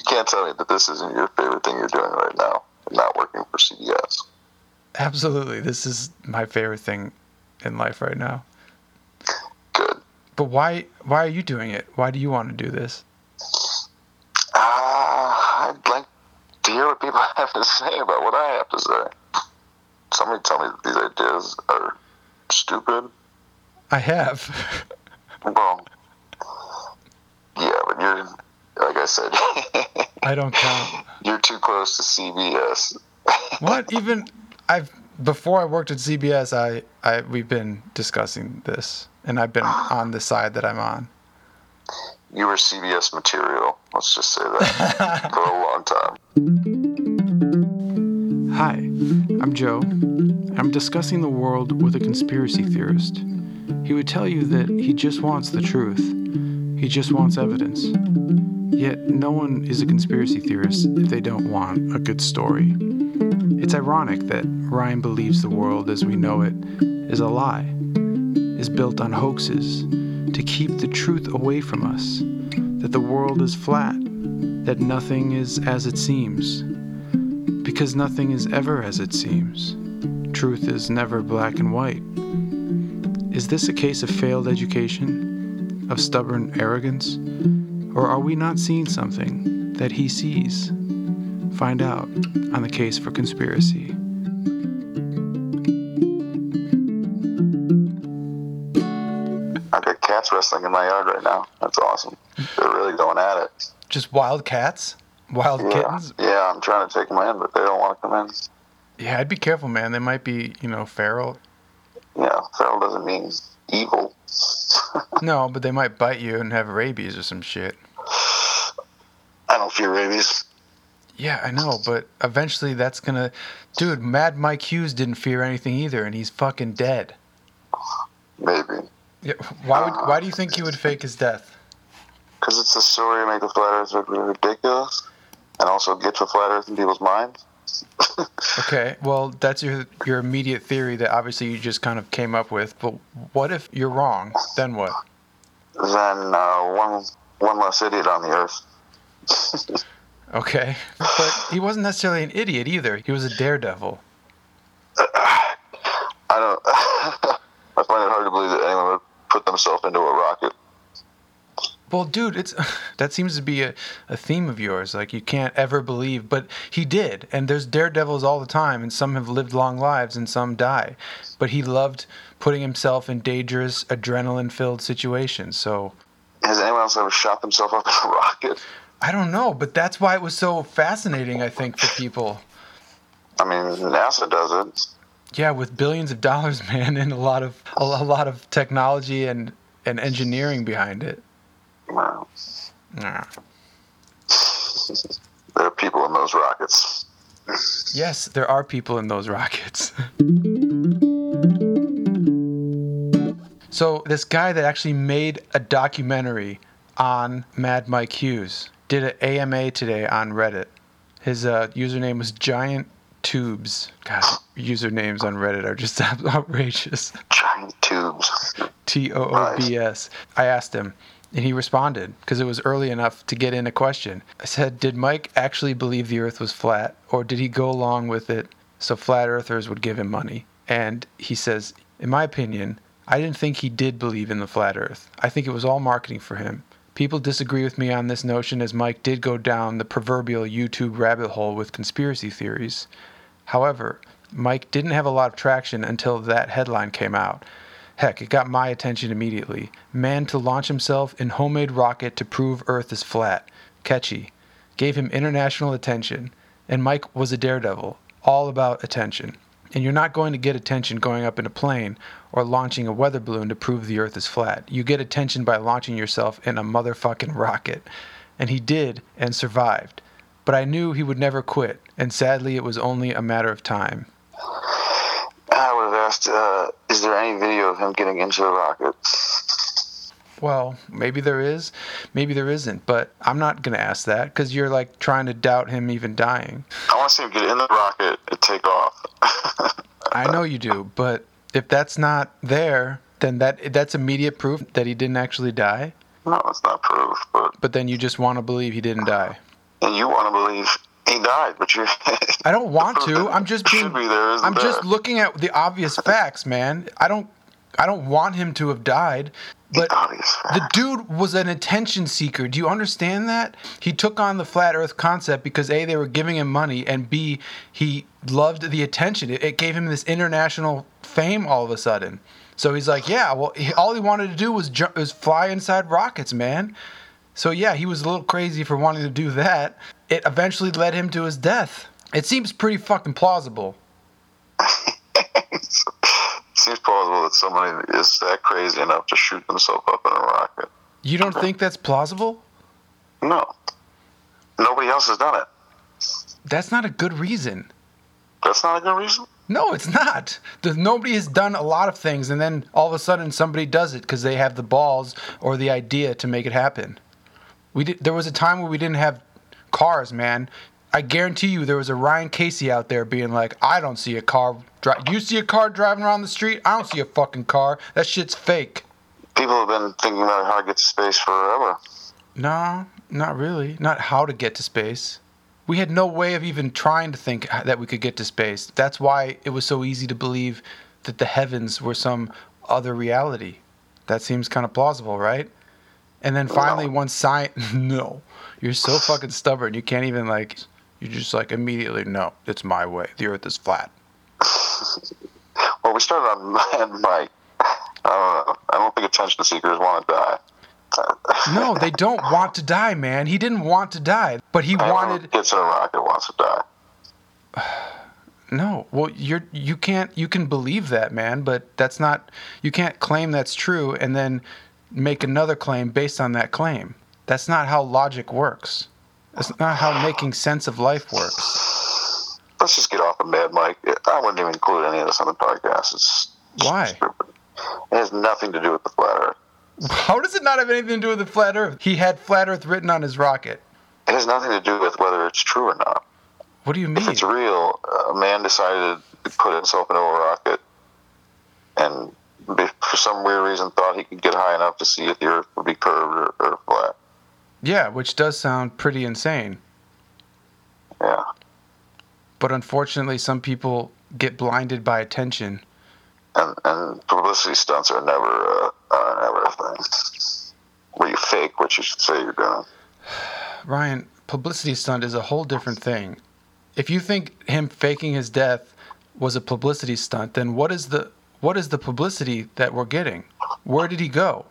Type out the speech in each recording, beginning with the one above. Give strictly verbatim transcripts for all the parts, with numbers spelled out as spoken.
You can't tell me that this isn't your favorite thing you're doing right now, not working for C B S. Absolutely. This is my favorite thing in life right now. Good. But why why are you doing it? Why do you want to do this? Uh, I'd like to hear what people have to say about what I have to say. Somebody tell me that these ideas are stupid. I have. Well, yeah, but you're, like I said. I don't count. You're too close to C B S. What? Even... I've before I worked at C B S, I, I we've been discussing this, and I've been on the side that I'm on. You were C B S material. Let's just say that for a long time. Hi, I'm Joe. I'm discussing the world with a conspiracy theorist. He would tell you that he just wants the truth. He just wants evidence. Yet no one is a conspiracy theorist if they don't want a good story. It's ironic that Ryan believes the world as we know it is a lie, is built on hoaxes, to keep the truth away from us, that the world is flat, that nothing is as it seems, because nothing is ever as it seems. Truth is never black and white. Is this a case of failed education, of stubborn arrogance, or are we not seeing something that he sees? Find out on the case for conspiracy. I've got cats wrestling in my yard right now. That's awesome. They're really going at it. Just wild cats? Wild yeah. kittens? Yeah, I'm trying to take them in, but they don't want to come in. Yeah, I'd be careful, man. They might be, you know, feral. Yeah, feral doesn't mean evil. No, but they might bite you and have rabies or some shit. I don't fear rabies. Yeah, I know, but eventually that's going to... Dude, Mad Mike Hughes didn't fear anything either, and he's fucking dead. Maybe. Yeah, why would? Uh, why do you think he would fake his death? Because it's a story to make the flat earth look ridiculous, and also get the flat earth in people's minds. Okay, well, that's your, your immediate theory that obviously you just kind of came up with, but what if you're wrong? Then what? Then uh, one, one less idiot on the earth. Okay, but he wasn't necessarily an idiot either. He was a daredevil. Uh, I don't. I find it hard to believe that anyone would put themselves into a rocket. Well, dude, it's that seems to be a, a theme of yours. Like, you can't ever believe, but he did. And there's daredevils all the time, and some have lived long lives, and some die. But he loved putting himself in dangerous, adrenaline-filled situations. So, has anyone else ever shot themselves up in a rocket? I don't know, but that's why it was so fascinating, I think, for people. I mean, NASA does it. Yeah, with billions of dollars, man, and a lot of a lot of technology and, and engineering behind it. Wow. Nah. There are people in those rockets. Yes, there are people in those rockets. So this guy that actually made a documentary on Mad Mike Hughes did an A M A today on Reddit. His uh, username was Giant Tubes. God, usernames on Reddit are just outrageous. Giant Tubes. T O O B S. Nice. I asked him, and he responded, because it was early enough to get in a question. I said, did Mike actually believe the earth was flat, or did he go along with it so flat earthers would give him money? And he says, in my opinion, I didn't think he did believe in the flat earth. I think it was all marketing for him. People disagree with me on this notion, as Mike did go down the proverbial YouTube rabbit hole with conspiracy theories. However, Mike didn't have a lot of traction until that headline came out. Heck, it got my attention immediately. Man to launch himself in homemade rocket to prove Earth is flat. Catchy. Gave him international attention. And Mike was a daredevil. All about attention. And you're not going to get attention going up in a plane or launching a weather balloon to prove the earth is flat. You get attention by launching yourself in a motherfucking rocket. And he did, and survived. But I knew he would never quit, and sadly it was only a matter of time. I would have asked, uh, is there any video of him getting into the rocket? Well, maybe there is, maybe there isn't, but I'm not going to ask that, because you're, like, trying to doubt him even dying. I want to see him get in the rocket and take off. I know you do, but if that's not there, then that that's immediate proof that he didn't actually die? No, it's not proof, but... But then you just want to believe he didn't die. and you want to believe he died, but you I don't want to. I'm just being be there, I'm there? just looking at the obvious facts, man. I don't I don't want him to have died. But the dude was an attention seeker. Do you understand that? He took on the flat earth concept because A, they were giving him money, and B, he loved the attention. It, it gave him this international fame all of a sudden. So he's like, yeah, well, he, all he wanted to do was, ju- was fly inside rockets, man. So yeah, he was a little crazy for wanting to do that. It eventually led him to his death. It seems pretty fucking plausible. Seems plausible that somebody is that crazy enough to shoot themselves up in a rocket. You don't think that's plausible? No. Nobody else has done it. That's not a good reason. That's not a good reason? No, it's not. The, nobody has done a lot of things, and then all of a sudden somebody does it because they have the balls or the idea to make it happen. We did, there was a time where we didn't have cars, man. I guarantee you there was a Ryan Casey out there being like, I don't see a car. Dri- you see a car driving around the street? I don't see a fucking car. That shit's fake. People have been thinking about how to get to space forever. No, not really. Not how to get to space. We had no way of even trying to think that we could get to space. That's why it was so easy to believe that the heavens were some other reality. That seems kind of plausible, right? And then finally, no. once science... no. You're so fucking stubborn. You can't even, like... You're just like, immediately, no, it's my way. The earth is flat. Well, we started on Mad Mike. Uh, I don't think attention seekers want to die. No, they don't want to die, man. He didn't want to die, but he I wanted... gets in a rocket wants to die. No. Well, you're, you can't... You can believe that, man, but that's not... You can't claim that's true and then make another claim based on that claim. That's not how logic works. That's not how making sense of life works. Let's just get off of Mad Mike. I wouldn't even include any of this on the podcast. It's Why? Stupid. It has nothing to do with the flat earth. How does it not have anything to do with the flat earth? He had flat earth written on his rocket. It has nothing to do with whether it's true or not. What do you mean? If it's real, a man decided to put himself into a rocket and for some weird reason thought he could get high enough to see if the earth would be curved or, or flat. Yeah, which does sound pretty insane. Yeah. But unfortunately, some people get blinded by attention. And, and publicity stunts are never, uh, are never a thing. Where you fake what you should say you're doing. Ryan, publicity stunt is a whole different thing. If you think him faking his death was a publicity stunt, then what is the what is the publicity that we're getting? Where did he go?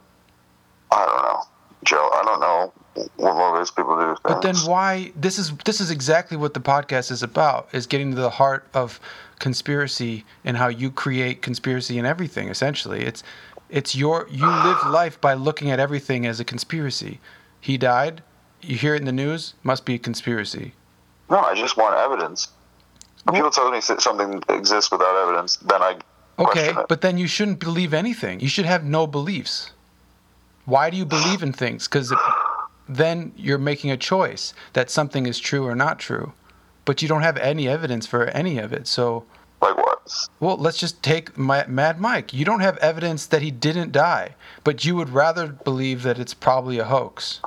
I don't know. Joe, I don't know what motivates people to do things. But then why, this is this is exactly what the podcast is about, is getting to the heart of conspiracy and how you create conspiracy in everything, essentially. It's it's your, you live life by looking at everything as a conspiracy. He died, you hear it in the news, must be a conspiracy. No, I just want evidence. When well, people tell me something exists without evidence, then I question Okay, it. But then you shouldn't believe anything. You should have no beliefs. Why do you believe in things? Because then you're making a choice that something is true or not true, but you don't have any evidence for any of it. So, like what? Well, let's just take my, Mad Mike. You don't have evidence that he didn't die, but you would rather believe that it's probably a hoax.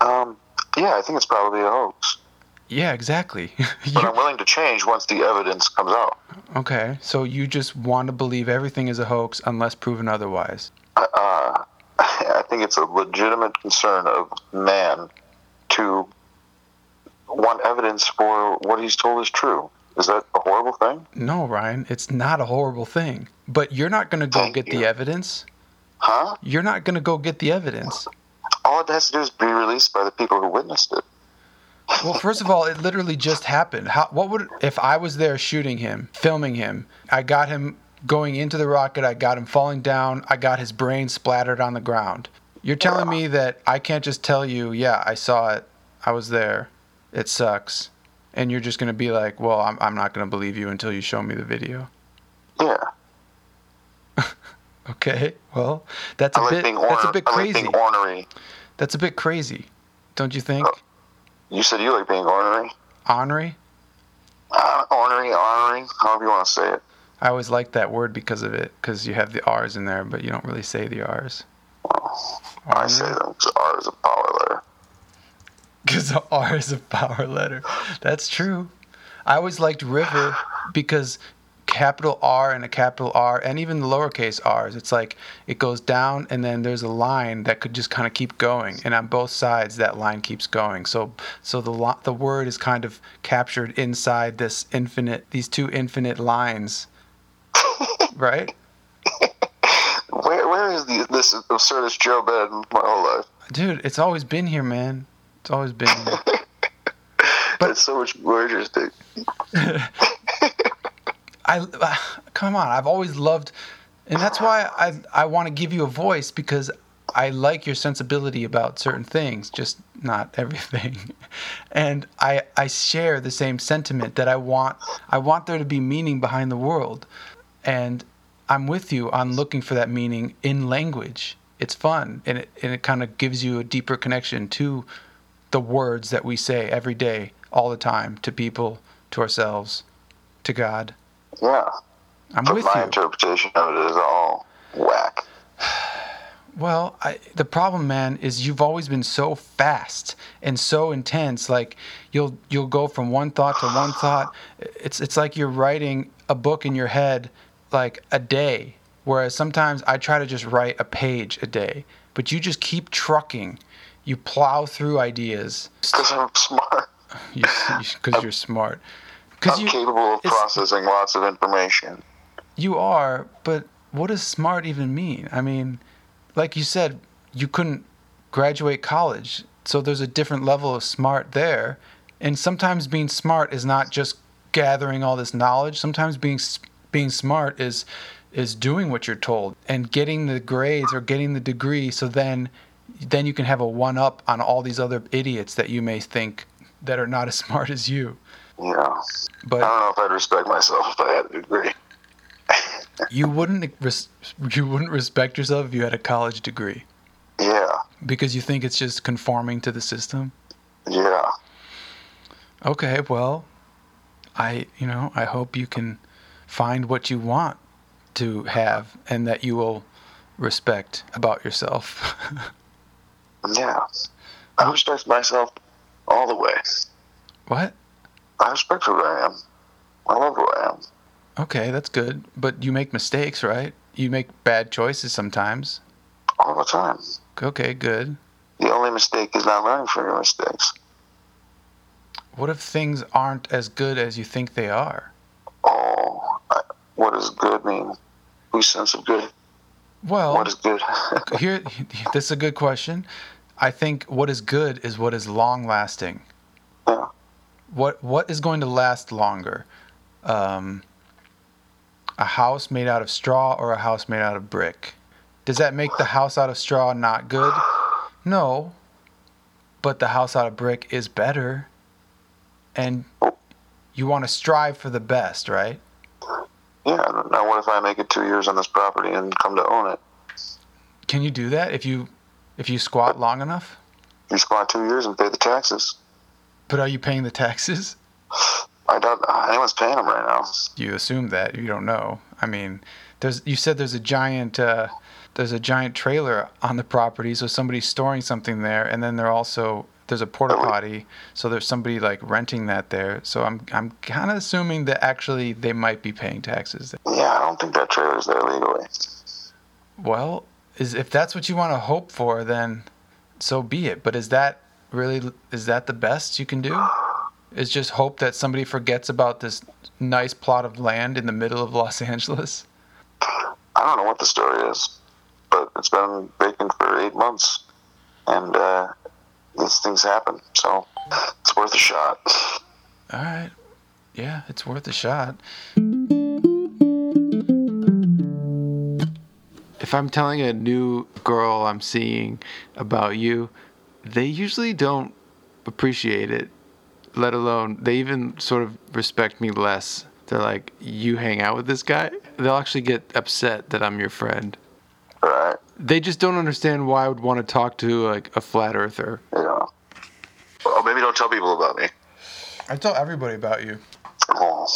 Um. Yeah, I think it's probably a hoax. Yeah, exactly. you... But I'm willing to change once the evidence comes out. Okay, so you just want to believe everything is a hoax unless proven otherwise. Uh. uh... I think it's a legitimate concern of man to want evidence for what he's told is true. Is that a horrible thing? No, Ryan, it's not a horrible thing. But you're not going to go Thank get you. the evidence. Huh? You're not going to go get the evidence. All it has to do is be released by the people who witnessed it. Well, first of all, it literally just happened. How, what would if I was there shooting him, filming him, I got him... going into the rocket, I got him falling down, I got his brain splattered on the ground. You're telling me that I can't just tell you, yeah, I saw it, I was there, it sucks, and you're just going to be like, well, I'm I'm not going to believe you until you show me the video. Yeah. Okay, well, that's a like bit orner- that's a bit crazy. I like ornery. That's a bit crazy, don't you think? Oh, you said you like being ornery? Ornery? Uh, ornery, ornery, however you want to say it. I always liked that word because of it, because you have the R's in there, but you don't really say the R's. Well, I say them because R is a power letter. because the R is a power letter. That's true. I always liked river because capital R and a capital R and even the lowercase r's, it's like it goes down and then there's a line that could just kind of keep going, and on both sides that line keeps going. So so the lo- the word is kind of captured inside this infinite, these two infinite lines, right? Where where is the, this absurdist Joe bed my whole life? Dude, it's always been here, man. It's always been here. But it's so much more interesting. I uh, come on, I've always loved, and that's why I I want to give you a voice, because I like your sensibility about certain things, just not everything. And I I share the same sentiment that I want I want there to be meaning behind the world, and I'm with you on looking for that meaning in language. It's fun, and it and it kind of gives you a deeper connection to the words that we say every day, all the time, to people, to ourselves, to God. Yeah. I'm but with my you. My interpretation of it is all whack. Well, I, the problem, man, is you've always been so fast and so intense. Like you'll you'll go from one thought to one thought. It's it's like you're writing a book in your head like a day, whereas sometimes I try to just write a page a day. But you just keep trucking. You plow through ideas. Because I'm smart. Because you, you're smart. I'm you, capable of processing lots of information. You are, but what does smart even mean? I mean, like you said, you couldn't graduate college, so there's a different level of smart there. And sometimes being smart is not just gathering all this knowledge. Sometimes being being smart is is doing what you're told and getting the grades or getting the degree, so then then you can have a one-up on all these other idiots that you may think that are not as smart as you. Yeah, but I don't know if I'd respect myself if I had a degree. you wouldn't res- you wouldn't respect yourself if you had a college degree? Yeah. Because you think it's just conforming to the system? Yeah. Okay, well, I, you know, I hope you can find what you want to have and that you will respect about yourself. Yeah. I respect myself all the way. What? I respect who I am. I love who I am. Okay, that's good. But you make mistakes, right? You make bad choices sometimes. All the time. Okay, good. The only mistake is not learning from your mistakes. What if things aren't as good as you think they are? Oh, I, what does good mean? Whose sense of good? Well, what is good? Here, this is a good question. I think what is good is what is long-lasting. Yeah. What what is going to last longer? Um, a house made out of straw or a house made out of brick? Does that make the house out of straw not good? No. But the house out of brick is better. And you want to strive for the best, right? Yeah. Now what if I make it two years on this property and come to own it? Can you do that if you if you squat long enough? You squat two years and pay the taxes. But are you paying the taxes? I don't. Anyone's paying them right now. You assume that. You don't know. I mean, there's. You said there's a giant. Uh, there's a giant trailer on the property, so somebody's storing something there, and then there also there's a porta potty, so there's somebody like renting that there. So I'm I'm kind of assuming that actually they might be paying taxes. Yeah, I don't think that trailer's there legally. Well, is if that's what you want to hope for, then so be it. But is that? Really, is that the best you can do? Is just hope that somebody forgets about this nice plot of land in the middle of Los Angeles? I don't know what the story is, but it's been vacant for eight months, and uh, these things happen, so it's worth a shot. All right. Yeah, it's worth a shot. If I'm telling a new girl I'm seeing about you, they usually don't appreciate it, let alone, they even sort of respect me less. They're like, you hang out with this guy? They'll actually get upset that I'm your friend. Right. They just don't understand why I would want to talk to like a flat earther. Yeah. Well, maybe don't tell people about me. I tell everybody about you. Oh.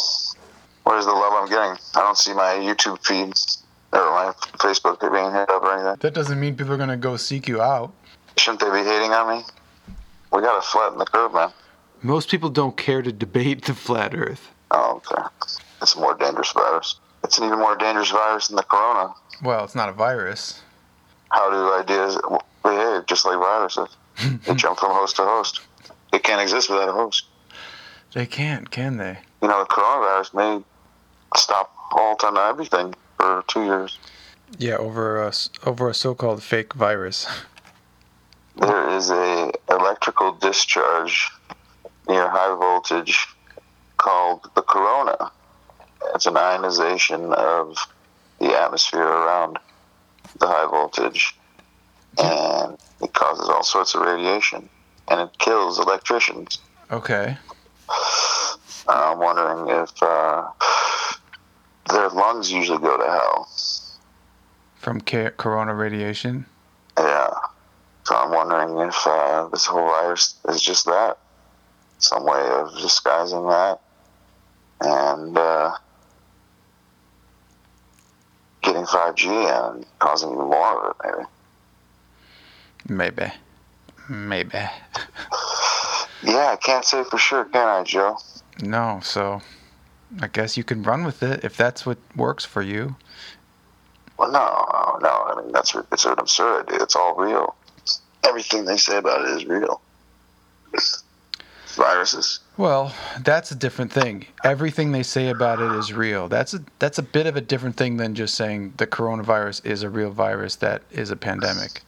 Where's the love I'm getting? I don't see my YouTube feeds or my Facebook being hit up or anything. That doesn't mean people are going to go seek you out. Shouldn't they be hating on me? We gotta flatten the curve, man. Most people don't care to debate the flat earth. Oh, okay. It's a more dangerous virus. It's an even more dangerous virus than the corona. Well, it's not a virus. How do ideas behave? Just like viruses. They jump from host to host. They can't exist without a host. They can't, can they? You know, the coronavirus may stop all time everything for two years. Yeah, over a, over a so-called fake virus. There is a electrical discharge near high voltage called the corona. It's an ionization of the atmosphere around the high voltage, and it causes all sorts of radiation, and it kills electricians. Okay. I'm wondering if uh, their lungs usually go to hell. From ca- corona radiation? Yeah. So I'm wondering if uh, this whole virus is just that. Some way of disguising that and uh, getting five G and causing even more of it, maybe. Maybe. Maybe. Yeah, I can't say for sure, can I, Joe? No, so I guess you can run with it if that's what works for you. Well, no, no, I mean, that's it's an absurd idea. It's all real. Everything they say about it is real. Viruses. Well, that's a different thing. Everything they say about it is real. That's a that's a bit of a different thing than just saying the coronavirus is a real virus that is a pandemic.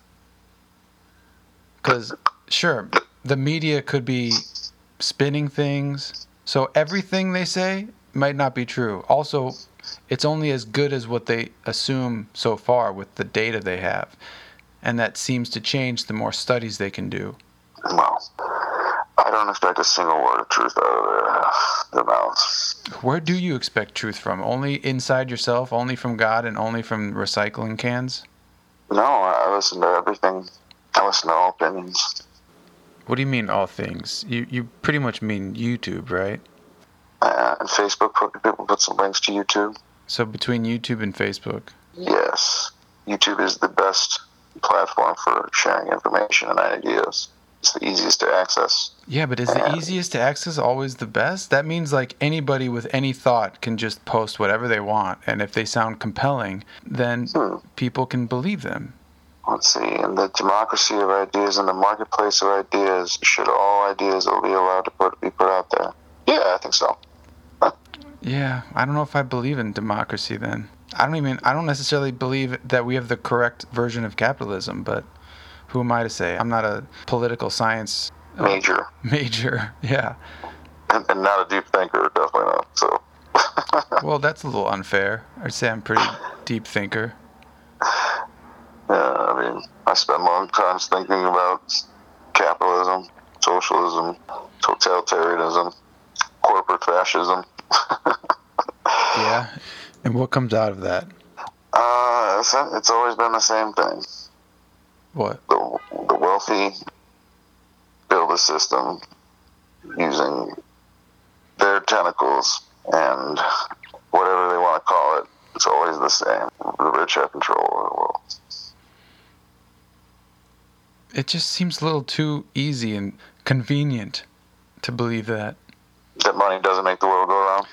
Because, sure, the media could be spinning things, so everything they say might not be true. Also, it's only as good as what they assume so far with the data they have, and that seems to change the more studies they can do. Well, I don't expect a single word of truth out of their, their mouths. Where do you expect truth from? Only inside yourself, only from God, and only from recycling cans? No, I listen to everything. I listen to all opinions. What do you mean, all things? You you pretty much mean YouTube, right? Uh, and Facebook, people put some links to YouTube. So between YouTube and Facebook? Yes. YouTube is the best platform for sharing information and ideas. It's the easiest to access. Yeah, but is and the easiest to access always the best? That means like anybody with any thought can just post whatever they want, and if they sound compelling, then hmm. people can believe them. Let's see, in the democracy of ideas, in the marketplace of ideas, should all ideas be allowed to put, be put out there? Yeah, I think so. Huh. Yeah, I don't know if I believe in democracy then. I don't even, I don't necessarily believe that we have the correct version of capitalism, but who am I to say? I'm not a political science major. Major, yeah. And, and not a deep thinker, definitely not. So. Well, that's a little unfair. I'd say I'm a pretty deep thinker. Yeah, I mean, I spend long times thinking about capitalism, socialism, totalitarianism, corporate fascism. Yeah, and what comes out of that? Uh, it's, it's always been the same thing. What? The, the wealthy build a system using their tentacles and whatever they want to call it. It's always the same. The rich have control of the world. It just seems a little too easy and convenient to believe that. That money doesn't make the world go around?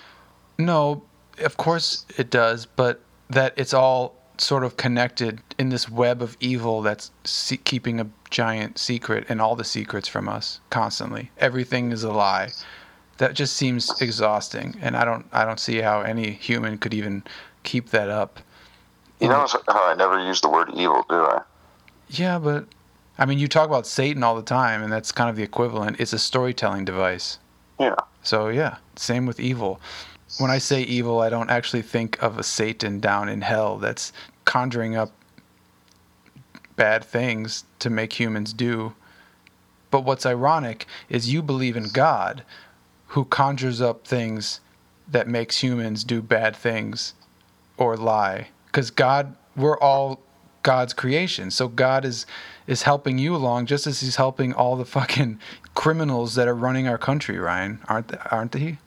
No, of course it does, but that it's all sort of connected in this web of evil that's se- keeping a giant secret and all the secrets from us constantly. Everything is a lie. That just seems exhausting, and I don't I don't see how any human could even keep that up. You know how I never use the word evil, do I? Yeah, but I mean, you talk about Satan all the time, and that's kind of the equivalent. It's a storytelling device. Yeah. So yeah, same with evil. When I say evil, I don't actually think of a Satan down in hell that's conjuring up bad things to make humans do. But what's ironic is you believe in God, who conjures up things that makes humans do bad things or lie. Because God, we're all God's creation. So God is, is helping you along just as he's helping all the fucking criminals that are running our country, Ryan. Aren't they, aren't they?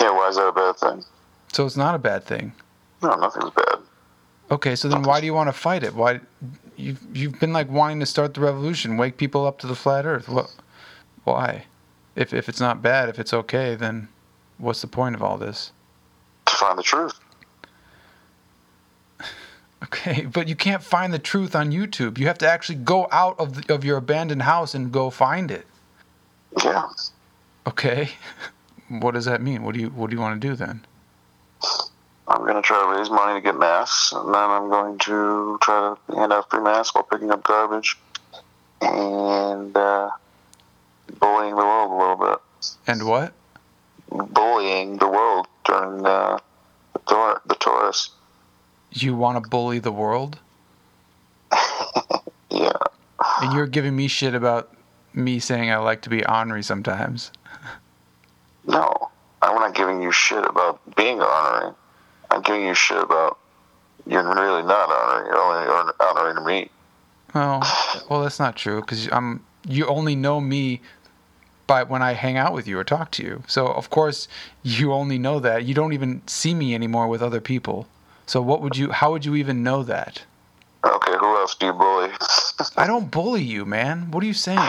Yeah, why is that a bad thing? So it's not a bad thing. No, nothing's bad. Okay, so then Nothing's... why do you want to fight it? Why you've you've been like wanting to start the revolution, wake people up to the flat earth? What why? If if it's not bad, if it's okay, then what's the point of all this? To find the truth. Okay, but you can't find the truth on YouTube. You have to actually go out of the, of your abandoned house and go find it. Yeah. Okay. What does that mean? What do you What do you want to do then? I'm going to try to raise money to get masks, and then I'm going to try to hand out free masks while picking up garbage and uh, bullying the world a little bit. And what? Bullying the world during uh, the tor- the Taurus. You want to bully the world? Yeah. And you're giving me shit about me saying I like to be ornery sometimes. No, I'm not giving you shit about being ornery. I'm giving you shit about you're really not ornery. You're only ornery to me. Oh, well, that's not true because I'm. You only know me by when I hang out with you or talk to you. So of course you only know that. You don't even see me anymore with other people. So what would you? How would you even know that? Okay, who else do you bully? I don't bully you, man. What are you saying?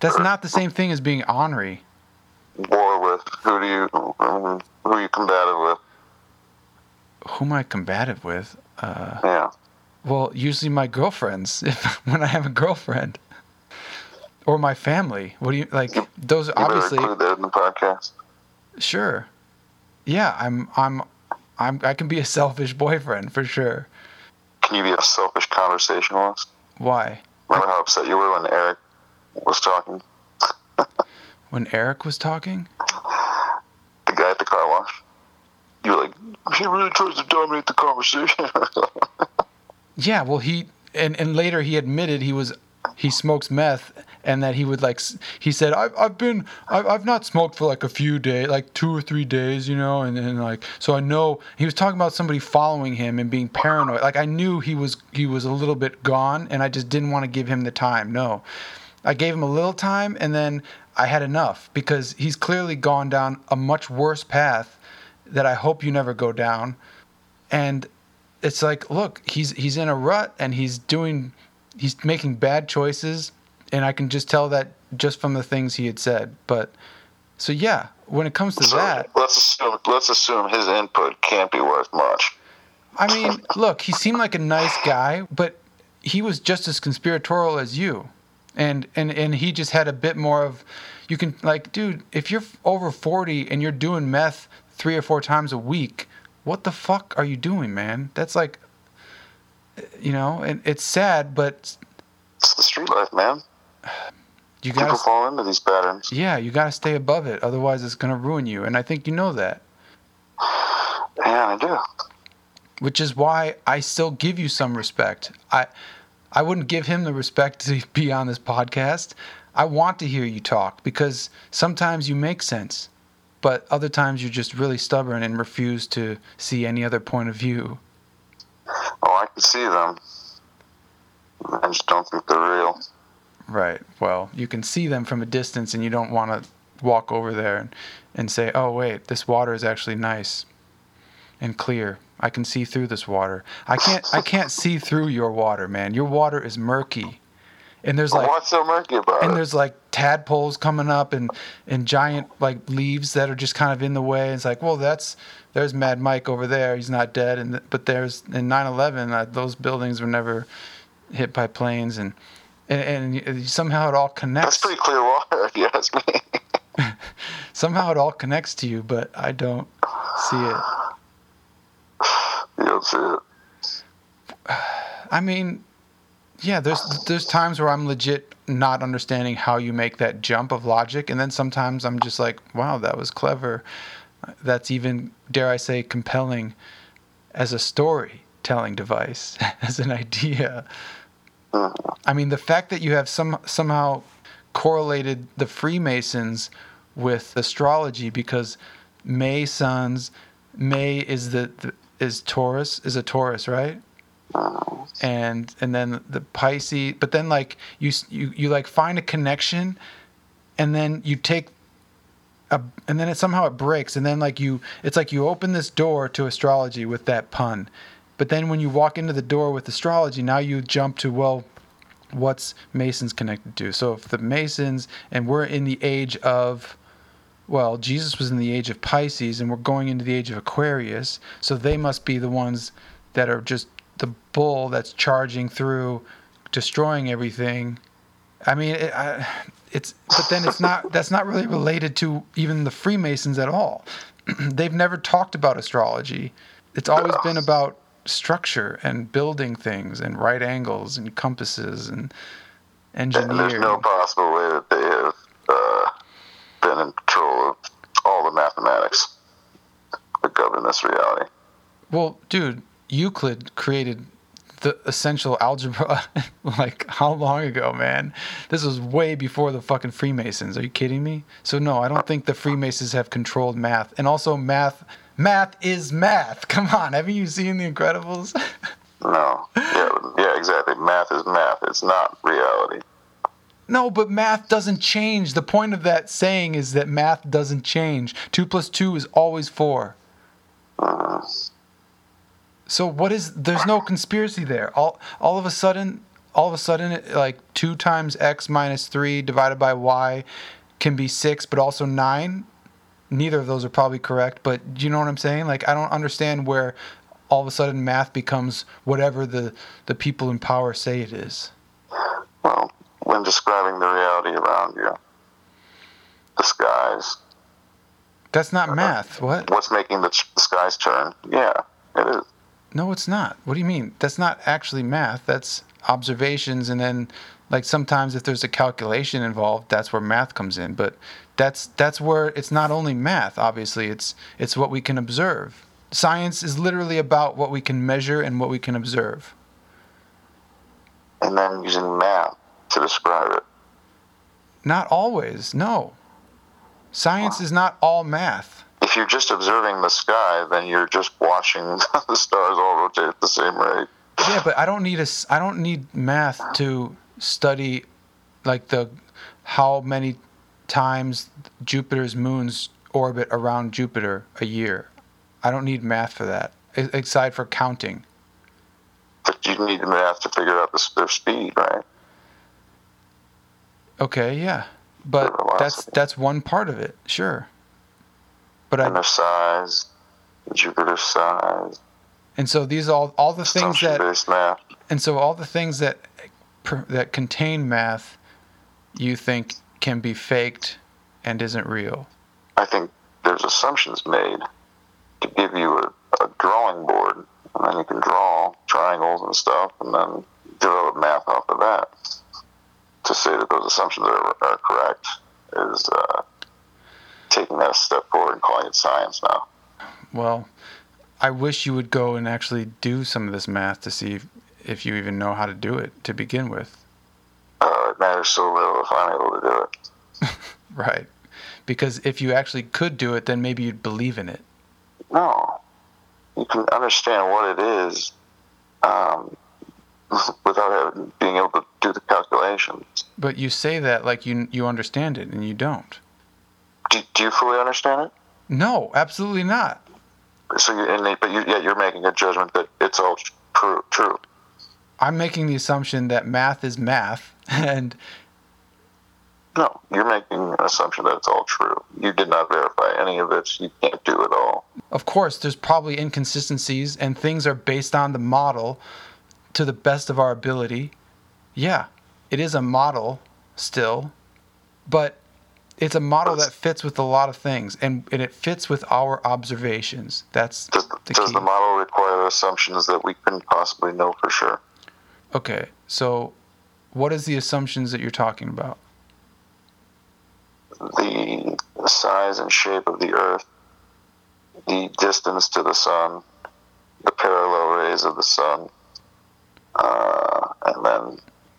That's not the same thing as being ornery. War with who do you? Um, who are you combative with? Who am I combative with? Uh, yeah. Well, usually my girlfriends. If when I have a girlfriend, or my family. What do you like? You, those you obviously. Include that in the podcast. Sure. Yeah, I'm. I'm. I'm, I can be a selfish boyfriend, for sure. Can you be a selfish conversationalist? Why? Remember how upset you were when Eric was talking? When Eric was talking? The guy at the car wash. You were like, he really tries to dominate the conversation. Yeah, well, he... And, and later he admitted he was... He smokes meth, and that he would like. He said, "I've I've been I've I've not smoked for like a few days, like two or three days, you know." And then like, so I know he was talking about somebody following him and being paranoid. Like I knew he was he was a little bit gone, and I just didn't want to give him the time. No, I gave him a little time, and then I had enough because he's clearly gone down a much worse path that I hope you never go down. And it's like, look, he's he's in a rut, and he's doing. He's making bad choices, and I can just tell that just from the things he had said. But so yeah, when it comes to so, that, let's assume let's assume his input can't be worth much. I mean, look, he seemed like a nice guy, but he was just as conspiratorial as you, and and and he just had a bit more of. You can like, dude, if you're over forty and you're doing meth three or four times a week, what the fuck are you doing, man? That's like. You know, and it's sad, but it's the street life, man. You gotta, people fall into these patterns. Yeah, you got to stay above it, otherwise it's going to ruin you, and I think you know that. Yeah, I do. Which is why I still give you some respect. I, I wouldn't give him the respect to be on this podcast. I want to hear you talk because sometimes you make sense, but other times you're just really stubborn and refuse to see any other point of view. Oh, I can see them. I just don't think they're real. Right. Well, you can see them from a distance, and you don't want to walk over there and, and say, oh, wait, this water is actually nice and clear. I can see through this water. I can't I can't see through your water, man. Your water is murky. And there's like, what's so murky about it? And there's like tadpoles coming up and, and giant like leaves that are just kind of in the way. It's like, well, that's there's Mad Mike over there. He's not dead. And but there's in nine eleven, uh, those buildings were never hit by planes, and and, and somehow it all connects. That's pretty clear water, if you ask me. Somehow it all connects to you, but I don't see it. You don't see it. I mean. Yeah, there's there's times where I'm legit not understanding how you make that jump of logic, and then sometimes I'm just like, wow, that was clever. That's even, dare I say, compelling as a storytelling device, as an idea. I mean, the fact that you have some somehow correlated the Freemasons with astrology, because May suns, May is the, the is Taurus is a Taurus, right? And and then the Pisces, but then like you you you like find a connection, and then you take, a and then it somehow it breaks, and then like you it's like you open this door to astrology with that pun, but then when you walk into the door with astrology, now you jump to well, what's Masons connected to. So if the Masons, and we're in the age of, well, Jesus was in the age of Pisces, and we're going into the age of Aquarius, so they must be the ones that are just the bull that's charging through, destroying everything. I mean, it, I, it's, but then it's not, that's not really related to even the Freemasons at all. They've never talked about astrology. It's always been about structure and building things and right angles and compasses and engineering. And there's no possible way that they have uh, been in control of all the mathematics that govern this reality. Well, dude, Euclid created the essential algebra like how long ago, man? This was way before the fucking Freemasons. Are you kidding me? So no, I don't think the Freemasons have controlled math. And also math math is math. Come on, haven't you seen The Incredibles? No. Yeah, yeah, exactly. Math is math. It's not reality. No, but math doesn't change. The point of that saying is that math doesn't change. Two plus two is always four. Uh-huh. So what is, there's no conspiracy there. All all of a sudden, all of a sudden, it, like two times x minus three divided by y can be six, but also nine. Neither of those are probably correct, but you know what I'm saying? Like, I don't understand where all of a sudden math becomes whatever the, the people in power say it is. Well, when describing the reality around you, the skies. That's not math. What? What's making the, the skies turn? Yeah, it is. No, it's not. What do you mean? That's not actually math. That's observations. And then, like, sometimes if there's a calculation involved, that's where math comes in. But that's that's where it's not only math, obviously. It's it's what we can observe. Science is literally about what we can measure and what we can observe. And then using math to describe it. Not always, no. Science is not all math. If you're just observing the sky, then you're just watching the stars all rotate at the same rate. Yeah, but I don't need a, I don't need math to study, like, the how many times Jupiter's moons orbit around Jupiter a year. I don't need math for that, aside for counting. But you need math to figure out the, their speed, right? Okay, yeah, but that's that's one part of it, sure. But and I, their size, Jupiter's size, and so these are all all the things that, math. and so all the things that that contain math, you think can be faked and isn't real. I think there's assumptions made to give you a, a drawing board, and then you can draw triangles and stuff, and then develop math off of that. To say that those assumptions are, are correct is. Uh, taking that step forward and calling it science now. Well, I wish you would go and actually do some of this math to see if, if you even know how to do it to begin with. Uh, it matters so little if I'm able to do it. Right. Because if you actually could do it, then maybe you'd believe in it. No. You can understand what it is um, without having, being able to do the calculations. But you say that like you you understand it, and you don't. Do, do you fully understand it? No, absolutely not. So, you, and they, but you, yeah, you're making a judgment that it's all true, true. I'm making the assumption that math is math, and no, you're making an assumption that it's all true. You did not verify any of it. You can't do it all. Of course, there's probably inconsistencies, and things are based on the model to the best of our ability. Yeah, it is a model still, but. It's a model that fits with a lot of things, and, and it fits with our observations. That's does, the Does key. The model require assumptions that we couldn't possibly know for sure? Okay, so what is the assumptions that you're talking about? The size and shape of the Earth, the distance to the sun, the parallel rays of the sun, uh, and then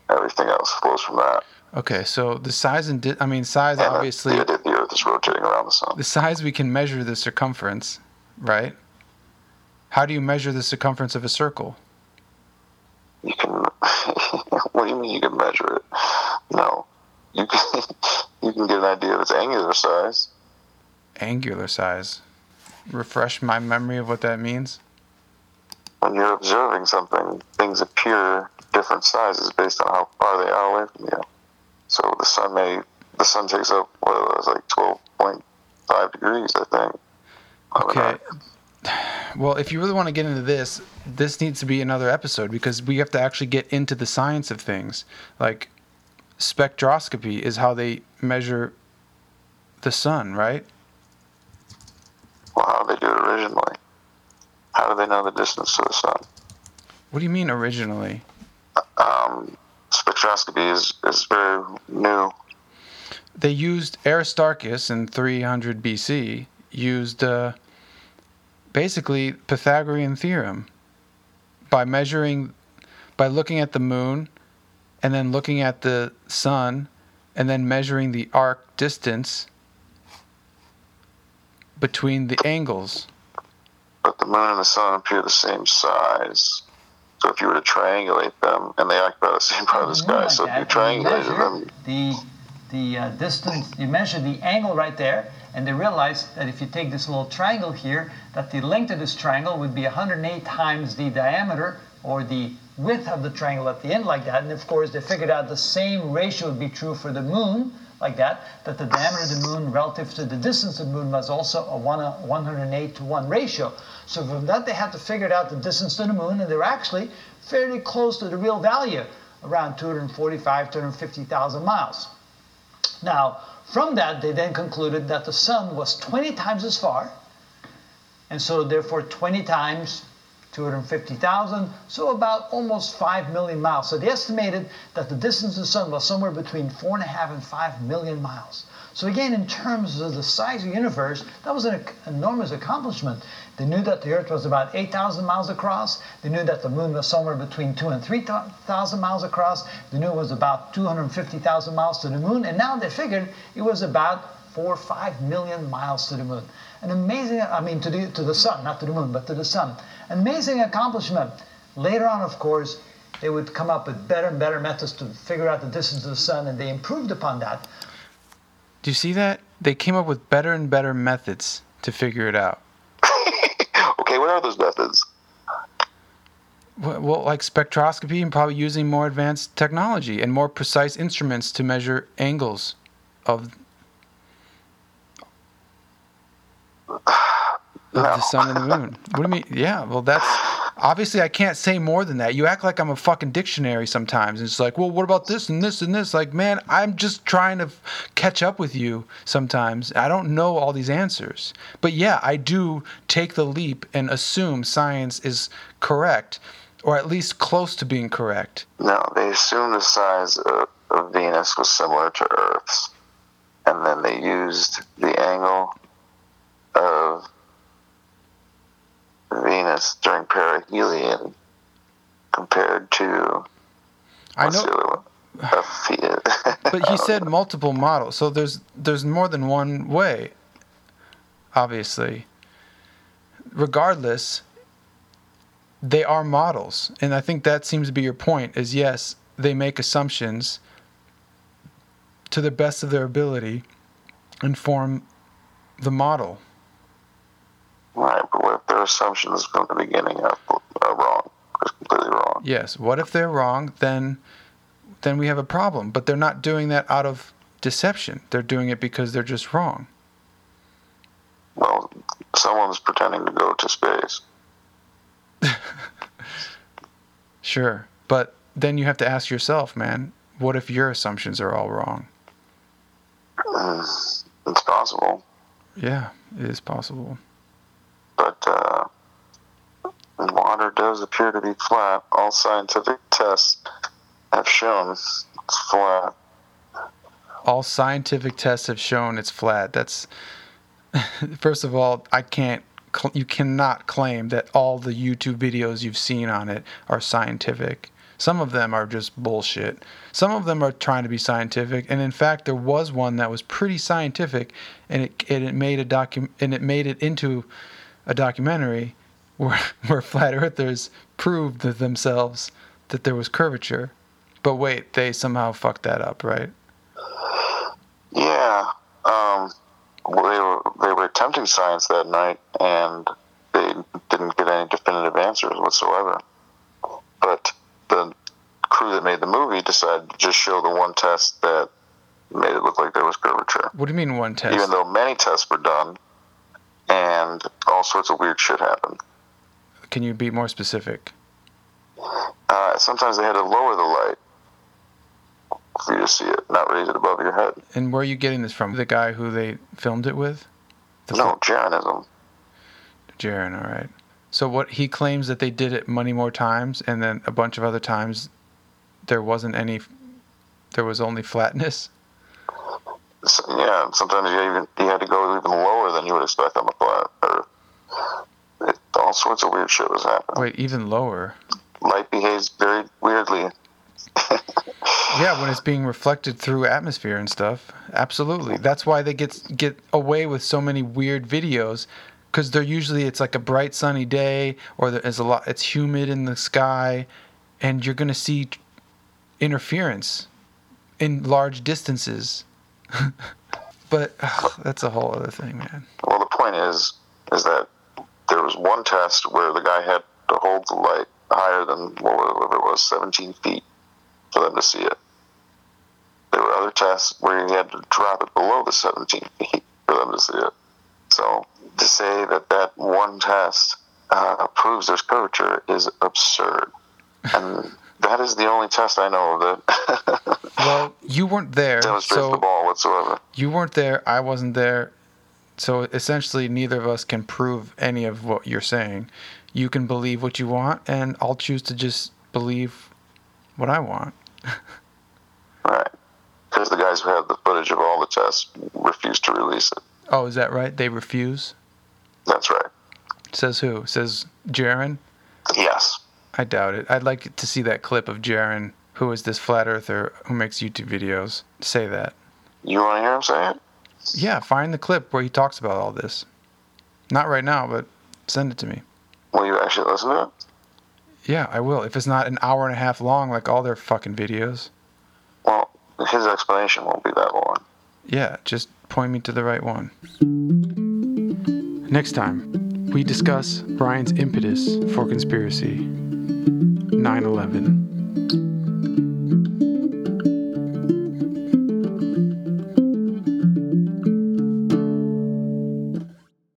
everything else flows from that. Okay, so the size and di- I mean size and obviously the, the Earth is rotating around the sun. The size we can measure the circumference, right? How do you measure the circumference of a circle? You can. What do you mean you can measure it? No, you can. You can get an idea of its angular size. Angular size. Refresh my memory of what that means. When you're observing something, things appear different sizes based on how far they are away from you. So the sun may the sun takes up what it was like twelve point five degrees, I think. Okay. Well, if you really want to get into this, this needs to be another episode because we have to actually get into the science of things. Like spectroscopy is how they measure the sun, right? Well, how did they do it originally? How do they know the distance to the sun? What do you mean originally? Um, spectroscopy is, is very new. They used Aristarchus in three hundred B C, used uh, basically Pythagorean theorem by measuring, by looking at the moon and then looking at the sun and then measuring the arc distance between the angles. But the moon and the sun appear the same size. So if you were to triangulate them, and they occupy the same part of the sky, like so that. If you triangulated them... The, the uh, distance, you measure the angle right there, and they realized that if you take this little triangle here, that the length of this triangle would be one hundred eight times the diameter, or the width of the triangle at the end like that. And of course, they figured out the same ratio would be true for the moon, like that, that the diameter of the moon relative to the distance of the moon was also a one, one hundred eight to one ratio. So from that, they had to figure out the distance to the moon, and they were actually fairly close to the real value, around two hundred forty-five, two hundred fifty thousand miles. Now, from that, they then concluded that the sun was twenty times as far, and so therefore twenty times two hundred fifty thousand, so about almost five million miles. So they estimated that the distance to the sun was somewhere between four point five and five million miles. So again, in terms of the size of the universe, that was an enormous accomplishment. They knew that the Earth was about eight thousand miles across. They knew that the moon was somewhere between two and three thousand miles across. They knew it was about two hundred fifty thousand miles to the moon. And now they figured it was about four or five million miles to the moon. An amazing, I mean, to the, to the sun, not to the moon, but to the sun. Amazing accomplishment. Later on, of course, they would come up with better and better methods to figure out the distance to the sun, and they improved upon that. Do you see that? They came up with better and better methods to figure it out. Okay, what are those methods? Well, well, like spectroscopy and probably using more advanced technology and more precise instruments to measure angles of, of no. the sun and the moon. What do you mean? Yeah, well, that's... Obviously, I can't say more than that. You act like I'm a fucking dictionary sometimes. It's like, well, what about this and this and this? Like, man, I'm just trying to f- catch up with you sometimes. I don't know all these answers. But yeah, I do take the leap and assume science is correct, or at least close to being correct. No, they assumed the size of, of Venus was similar to Earth's. And then they used the angle of Venus during perihelion compared to I know a field. But he said know. multiple models, so there's there's more than one way, obviously. Regardless, they are models, and I think that seems to be your point, is yes, they make assumptions to the best of their ability and form the model. Right, but what if their assumptions from the beginning are, are wrong? It's completely wrong. Yes, what if they're wrong, then then we have a problem. But they're not doing that out of deception. They're doing it because they're just wrong. Well, someone's pretending to go to space. Sure, but then you have to ask yourself, man, what if your assumptions are all wrong? It's possible. Yeah, it is possible. But uh, water does appear to be flat. All scientific tests have shown it's flat. All scientific tests have shown it's flat. That's first of all, I can't. Cl- you cannot claim that all the YouTube videos you've seen on it are scientific. Some of them are just bullshit. Some of them are trying to be scientific, and in fact, there was one that was pretty scientific, and it and it made a docu- and it made it into. a documentary where, where flat earthers proved to themselves that there was curvature. But wait, they somehow fucked that up, right? Yeah. Um, well, they were, they were attempting science that night, and they didn't get any definitive answers whatsoever. But the crew that made the movie decided to just show the one test that made it look like there was curvature. What do you mean one test? Even though many tests were done, and all sorts of weird shit happened. Can you be more specific? Uh, sometimes they had to lower the light for you to see it, not raise it above your head. And where are you getting this from? The guy who they filmed it with? The no, fl- Jaronism. Jaron, all right. So what he claims that they did it many more times, and then a bunch of other times there wasn't any, there was only flatness? So, yeah, sometimes you, even, you had to go even lower than you would expect on the flat Earth. It, all sorts of weird shit was happening. Wait, even lower? Light behaves very weirdly. Yeah, when it's being reflected through atmosphere and stuff. Absolutely. That's why they get get away with so many weird videos, because they're usually, it's like a bright sunny day, or there's a lot, it's humid in the sky, and you're going to see t- interference in large distances. But ugh, that's a whole other thing, man. Well, the point is, is that there was one test where the guy had to hold the light higher than whatever it was, seventeen feet, for them to see it. There were other tests where he had to drop it below the seventeen feet for them to see it. So to say that that one test uh, proves there's curvature is absurd. And that is the only test I know of that. Well, you weren't there. Demonstrates so the ball whatsoever. You weren't there. I wasn't there. So essentially, neither of us can prove any of what you're saying. You can believe what you want, and I'll choose to just believe what I want. Right. Because the guys who have the footage of all the tests refuse to release it. Oh, is that right? They refuse? That's right. Says who? Says Jaron? Yes. I doubt it. I'd like to see that clip of Jaron, who is this flat earther who makes YouTube videos, say that. You want to hear him say it? Yeah, find the clip where he talks about all this. Not right now, but send it to me. Will you actually listen to it? Yeah, I will. If it's not an hour and a half long like all their fucking videos. Well, his explanation won't be that long. Yeah, just point me to the right one. Next time, we discuss Brian's impetus for conspiracy. nine eleven.